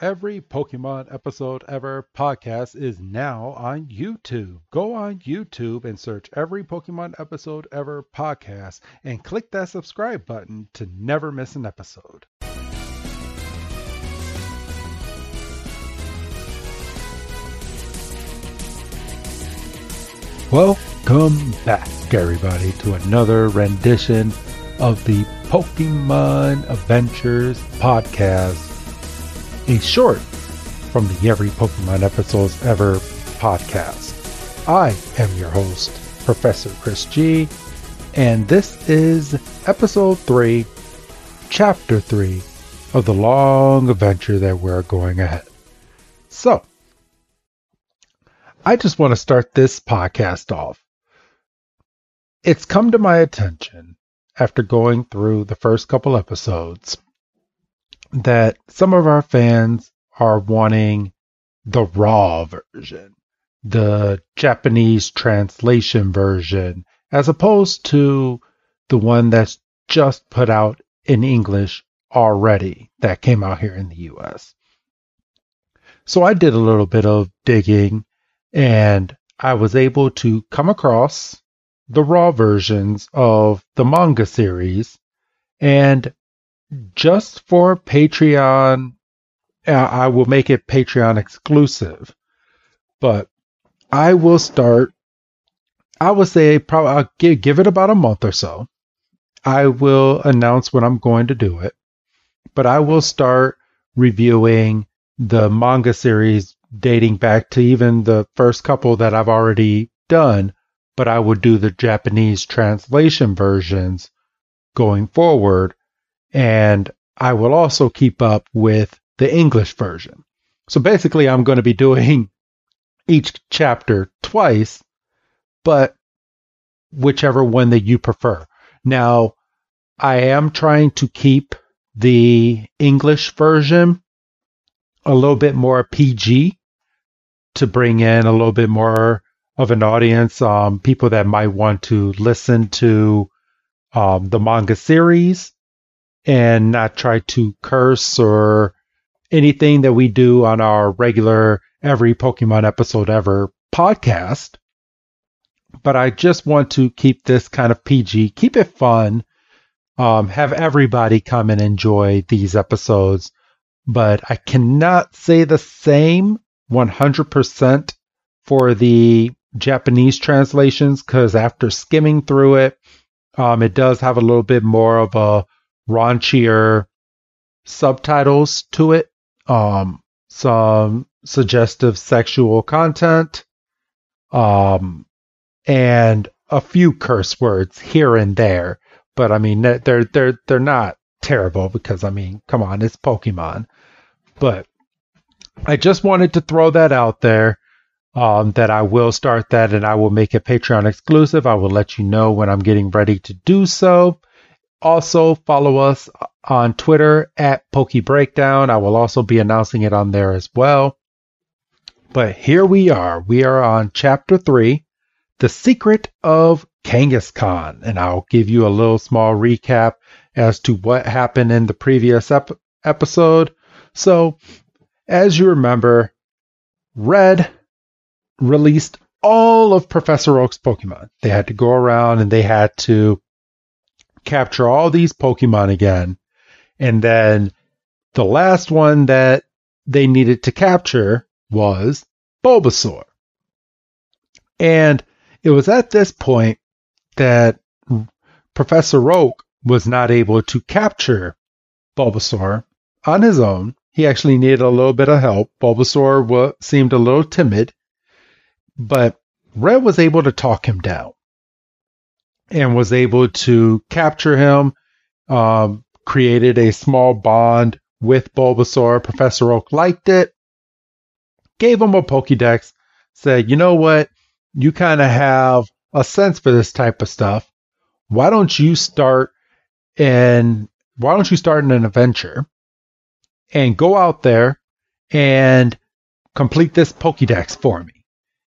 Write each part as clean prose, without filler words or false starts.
Every Pokemon Episode Ever podcast is now on YouTube. Go on YouTube and search Every Pokemon Episode Ever podcast and click that subscribe button to never miss an episode. Welcome back, everybody, to another rendition of the Pokemon Adventures podcast. A short from the Every Pokemon Episodes Ever podcast. I am your host, Professor Chris G, and this is Episode 3, Chapter 3 of the long adventure that we're going ahead. So, I just want to start this podcast off. It's come to my attention after going through the first couple episodes that some of our fans are wanting the raw version, the Japanese translation version, as opposed to the one that's just put out in English already that came out here in the US. So I did a little bit of digging and I was able to come across the raw versions of the manga series, and just for Patreon, I will make it Patreon exclusive, but I will start, I would say probably, I'll give it about a month or so. I will announce when I'm going to do it, but I will start reviewing the manga series dating back to even the first couple that I've already done, but I will do the Japanese translation versions going forward. And I will also keep up with the English version. So basically, I'm going to be doing each chapter twice, but whichever one that you prefer. Now, I am trying to keep the English version a little bit more PG to bring in a little bit more of an audience, people that might want to listen to the manga series, and not try to curse or anything that we do on our regular Every Pokemon Episode Ever podcast. But I just want to keep this kind of PG, keep it fun, have everybody come and enjoy these episodes. But I cannot say the same 100% for the Japanese translations, because after skimming through it, it does have a little bit more of a raunchier subtitles to it, some suggestive sexual content, and a few curse words here and there. But I mean, they're not terrible, because I mean, come on, it's Pokemon. But I just wanted to throw that out there, that I will start that, and I will make it Patreon exclusive. I will let you know when I'm getting ready to do so. Also, follow us on Twitter at PokeBreakdown. I will also be announcing it on there as well. But here we are. We are on Chapter 3, The Secret of Kangaskhan. And I'll give you a little small recap as to what happened in the previous episode. So, as you remember, Red released all of Professor Oak's Pokemon. They had to go around and they had to capture all these Pokemon again, and then the last one that they needed to capture was Bulbasaur. And it was at this point that Professor Oak was not able to capture Bulbasaur on his own. He actually needed a little bit of help. Bulbasaur seemed a little timid, but Red was able to talk him down and was able to capture him, created a small bond with Bulbasaur. Professor Oak liked it, gave him a Pokedex, said, you know what? You kind of have a sense for this type of stuff. Why don't you start in an adventure and go out there and complete this Pokedex for me?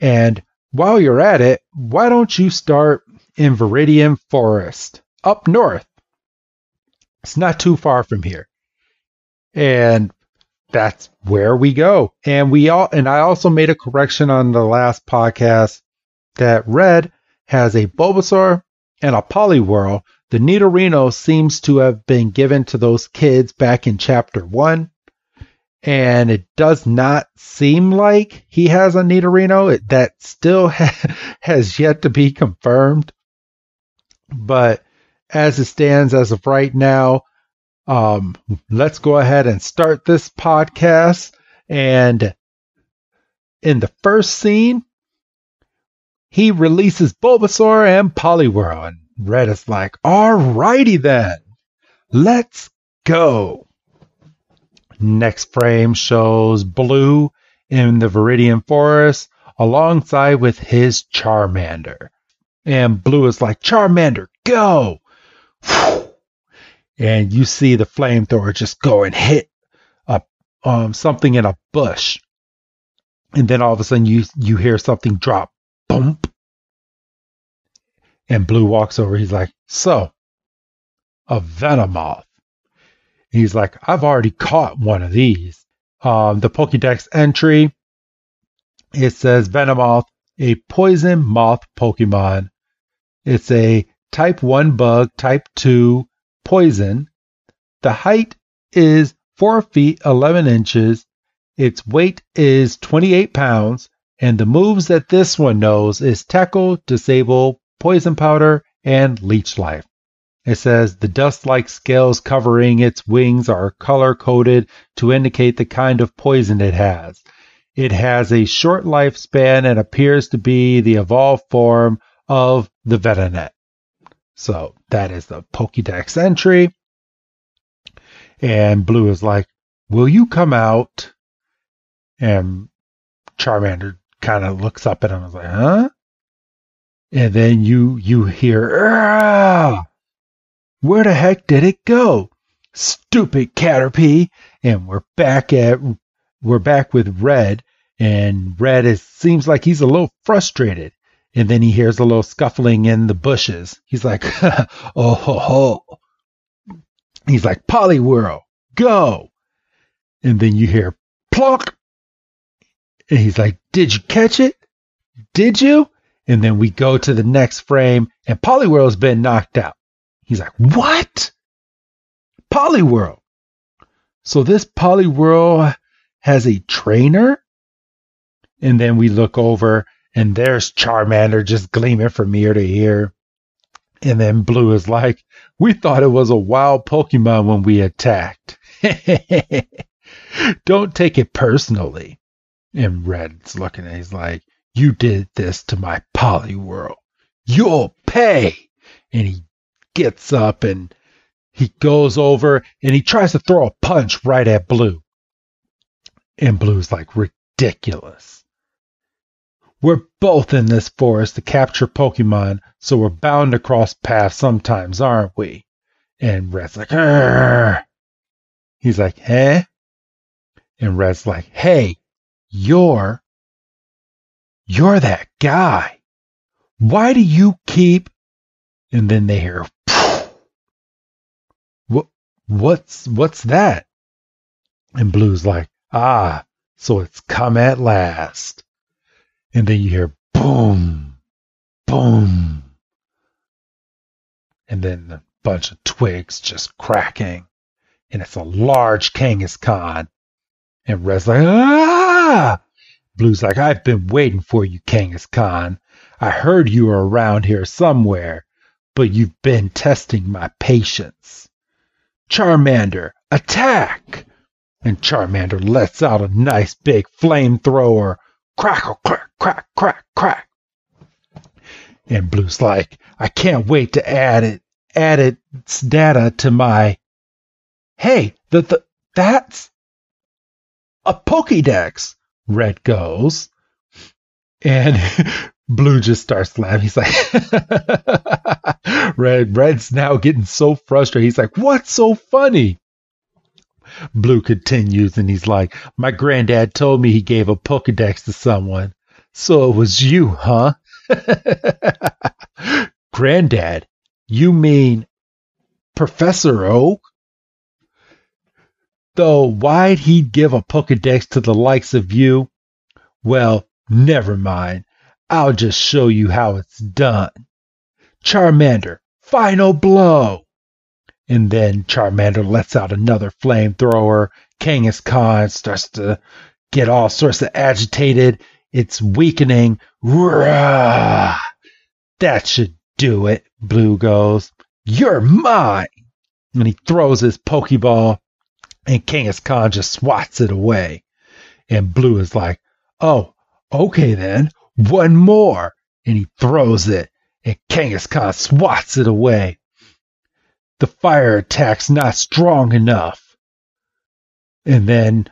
And while you're at it, why don't you start in Viridian Forest up north? It's not too far from here. And that's where we go. And I also made a correction on the last podcast that Red has a Bulbasaur and a Poliwhirl. The Nidorino seems to have been given to those kids back in Chapter 1. And it does not seem like he has a Nidorino. That still has yet to be confirmed. But as it stands as of right now, let's go ahead and start this podcast. And in the first scene, he releases Bulbasaur and Poliwhirl. And Red is like, alrighty then, let's go. Next frame shows Blue in the Viridian Forest alongside with his Charmander. And Blue is like, Charmander, go! And you see the flamethrower just go and hit something in a bush. And then all of a sudden you hear something drop. Boom. And Blue walks over. He's like, so, a Venomoth. He's like, I've already caught one of these. The Pokedex entry, it says Venomoth, a poison moth Pokemon. It's a type 1 bug, type 2 poison. The height is 4 feet 11 inches. Its weight is 28 pounds. And the moves that this one knows is Tackle, Disable, Poison Powder, and Leech Life. It says the dust-like scales covering its wings are color-coded to indicate the kind of poison it has. It has a short lifespan and appears to be the evolved form of the VetaNet. So that is the Pokédex entry. And Blue is like, will you come out? And Charmander kind of looks up at him and is like, huh? And then you hear, aah! Where the heck did it go? Stupid Caterpie. And we're back with Red, and Red seems like he's a little frustrated. And then he hears a little scuffling in the bushes. He's like, oh ho ho. He's like, Poliwhirl, go. And then you hear plonk. And he's like, did you catch it? Did you? And then we go to the next frame, and Poliwhirl's been knocked out. He's like, what? Poliwhirl. So this Poliwhirl has a trainer? And then we look over, and there's Charmander just gleaming from ear to ear. And then Blue is like, we thought it was a wild Pokemon when we attacked. Don't take it personally. And Red's looking, and he's like, you did this to my Poliwhirl. You'll pay. And he gets up and he goes over and he tries to throw a punch right at Blue. And Blue's like, ridiculous. We're both in this forest to capture Pokemon, so we're bound to cross paths sometimes, aren't we? And Red's like, argh. He's like, eh? And Red's like, hey, you're that guy. Why do you keep? And then they hear, what's that? And Blue's like, ah, so it's come at last. And then you hear boom, boom. And then a bunch of twigs just cracking. And it's a large Kangaskhan. And Red's like, ah! Blue's like, I've been waiting for you, Kangaskhan. I heard you were around here somewhere, but you've been testing my patience. Charmander, attack! And Charmander lets out a nice big flamethrower. Crackle, crack, crack, crack, crack. And Blue's like, I can't wait to add its data to my... Hey, the That's a Pokedex, Red goes. And Blue just starts laughing. He's like, Red's now getting so frustrated. He's like, what's so funny? Blue continues and he's like, my granddad told me he gave a Pokedex to someone. So it was you, huh? Granddad, you mean Professor Oak? Though why'd he give a Pokedex to the likes of you? Well, never mind. I'll just show you how it's done. Charmander, final blow! And then Charmander lets out another flamethrower. Kangaskhan starts to get all sorts of agitated. It's weakening. Rah! That should do it, Blue goes. You're mine! And he throws his Pokeball, and Kangaskhan just swats it away. And Blue is like, oh, okay then, one more. And he throws it, and Kangaskhan swats it away. The fire attack's not strong enough. And then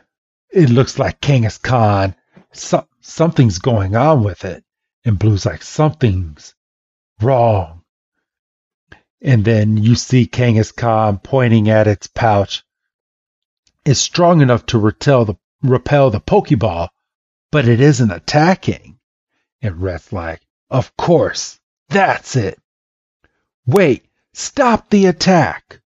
it looks like Kangaskhan, something's going on with it. And Blue's like, something's wrong. And then you see Kangaskhan pointing at its pouch. It's strong enough to repel the Pokeball, but it isn't attacking. And Red's like, of course, that's it. Wait, stop the attack.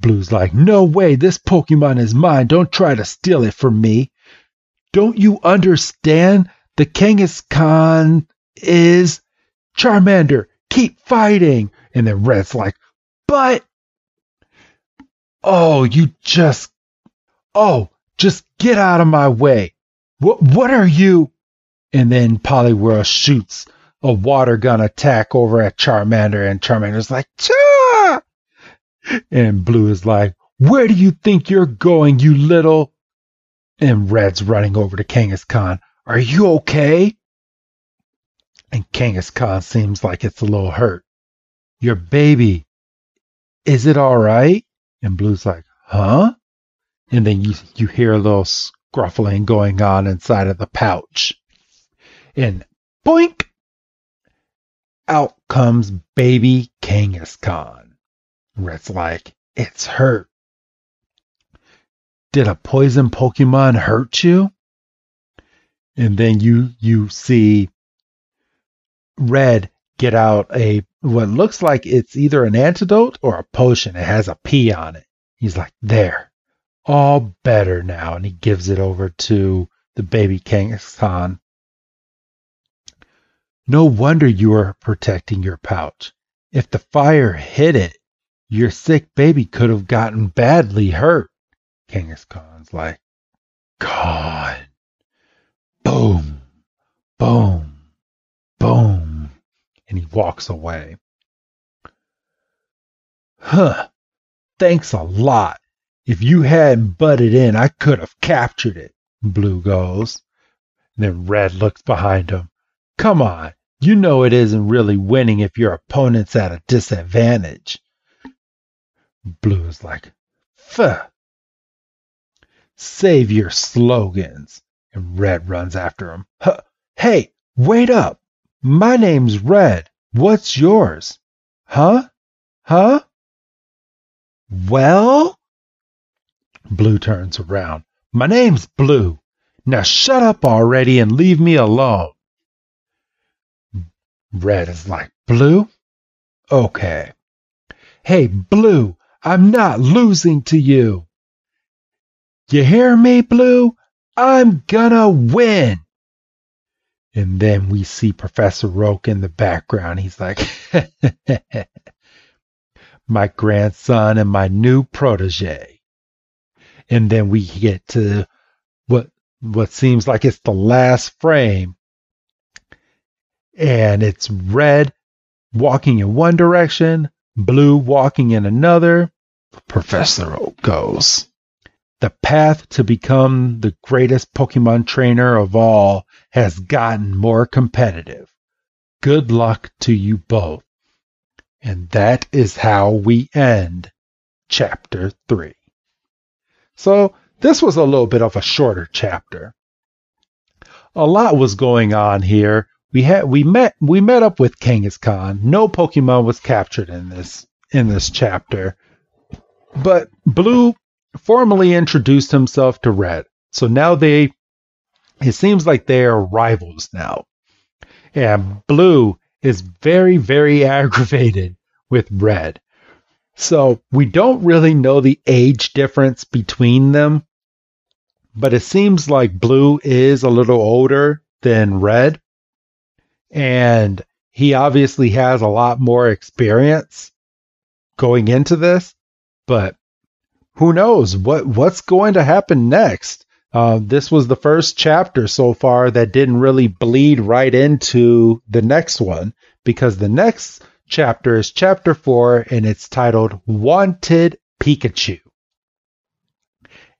Blue's like, no way, this Pokemon is mine. Don't try to steal it from me. Don't you understand? The Kangaskhan is Charmander. Keep fighting. And then Red's like, but, just get out of my way. What are you? And then Poliwhirl shoots a water gun attack over at Charmander, and Charmander's like, Cha! And Blue is like, where do you think you're going, you little? And Red's running over to Kangaskhan. Are you okay? And Kangaskhan seems like it's a little hurt. Your baby, is it all right? And Blue's like, huh? And then you hear a little scruffling going on inside of the pouch. And boink! Out comes baby Kangaskhan. Red's like, it's hurt. Did a poison Pokemon hurt you? And then you see Red get out a what looks like it's either an antidote or a potion. It has a P on it. He's like, there. All better now. And he gives it over to the baby Kangaskhan. No wonder you are protecting your pouch. If the fire hit it, your sick baby could have gotten badly hurt. Kangaskhan's like, God. Boom, boom, boom. And he walks away. Huh. Thanks a lot. If you hadn't butted in, I could have captured it, Blue goes. And then Red looks behind him. Come on, you know it isn't really winning if your opponent's at a disadvantage. Blue is like, fuh. Save your slogans. And Red runs after him. Huh. Hey, wait up. My name's Red. What's yours? Huh? Huh? Well? Blue turns around. My name's Blue. Now shut up already and leave me alone. Red is like, Blue? Okay. Hey, Blue, I'm not losing to you. You hear me, Blue? I'm gonna win. And then we see Professor Roke in the background. He's like, my grandson and my new protege. And then we get to what seems like it's the last frame. And it's Red walking in one direction, Blue walking in another. Professor Oak goes. The path to become the greatest Pokemon trainer of all has gotten more competitive. Good luck to you both. And that is how we end Chapter 3. So This was a little bit of a shorter chapter. A lot was going on here. We met up with Kangaskhan. No Pokemon was captured in this chapter. But Blue formally introduced himself to Red. So now it seems like they are rivals now. And Blue is very, very aggravated with Red. So we don't really know the age difference between them, but it seems like Blue is a little older than Red, and he obviously has a lot more experience going into this, but who knows what's going to happen next. This was the first chapter so far that didn't really bleed right into the next one, because the next chapter is chapter 4, and it's titled Wanted Pikachu.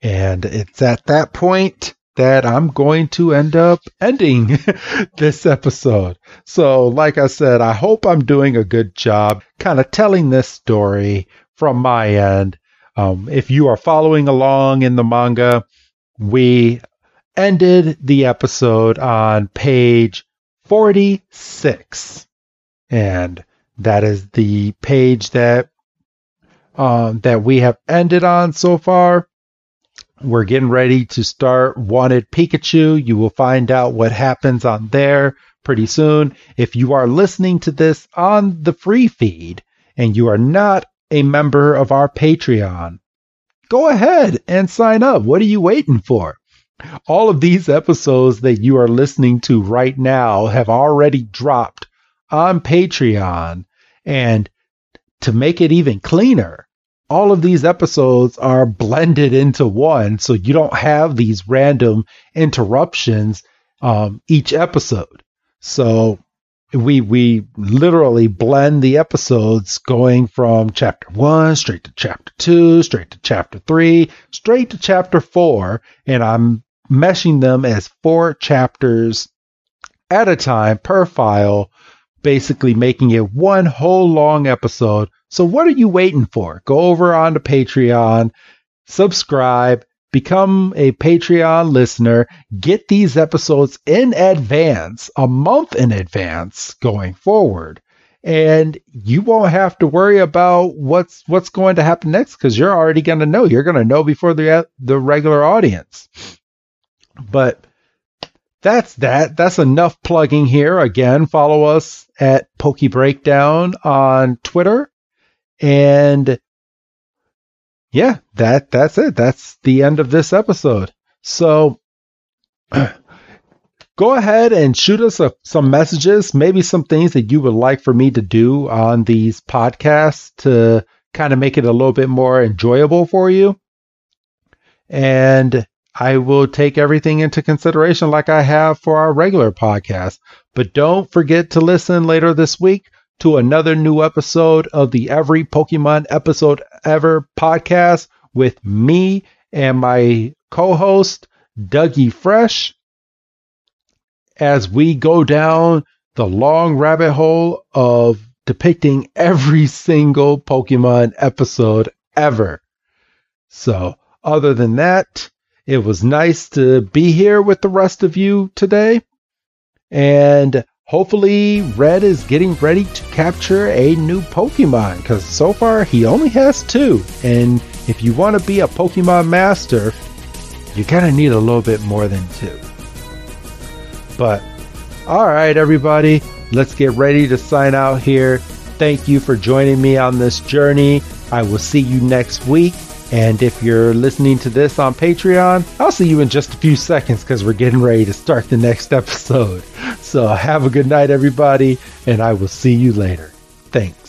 And it's at that point that I'm going to end up ending this episode. So, like I said, I hope I'm doing a good job kind of telling this story from my end. If you are following along in the manga, we ended the episode on page 46. And that is the page that we have ended on so far. We're getting ready to start Wanted Pikachu. You will find out what happens on there pretty soon. If you are listening to this on the free feed and you are not a member of our Patreon, go ahead and sign up. What are you waiting for? All of these episodes that you are listening to right now have already dropped on Patreon. And to make it even cleaner, all of these episodes are blended into one, so you don't have these random interruptions each episode. So we literally blend the episodes, going from chapter 1 straight to chapter 2, straight to chapter 3, straight to chapter 4, and I'm meshing them as 4 chapters at a time per file, basically making it one whole long episode. So what are you waiting for? Go over on to Patreon, subscribe, become a Patreon listener, get these episodes in advance, a month in advance going forward. And you won't have to worry about what's going to happen next, because you're already going to know. You're going to know before the regular audience. But that's enough plugging here. Again, follow us at PokeBreakdown on Twitter. And yeah, that's it. That's the end of this episode. So go ahead and shoot us some messages, maybe some things that you would like for me to do on these podcasts to kind of make it a little bit more enjoyable for you. And I will take everything into consideration like I have for our regular podcast. But don't forget to listen later this week to another new episode of the Every Pokemon Episode Ever podcast with me and my co-host, Dougie Fresh, as we go down the long rabbit hole of depicting every single Pokemon episode ever. So, other than that, it was nice to be here with the rest of you today. And hopefully Red is getting ready to capture a new Pokemon, because so far he only has 2. And if you want to be a Pokemon master, you kind of need a little bit more than 2. But, alright everybody, let's get ready to sign out here. Thank you for joining me on this journey. I will see you next week. And if you're listening to this on Patreon, I'll see you in just a few seconds, because we're getting ready to start the next episode. So have a good night, everybody, and I will see you later. Thanks.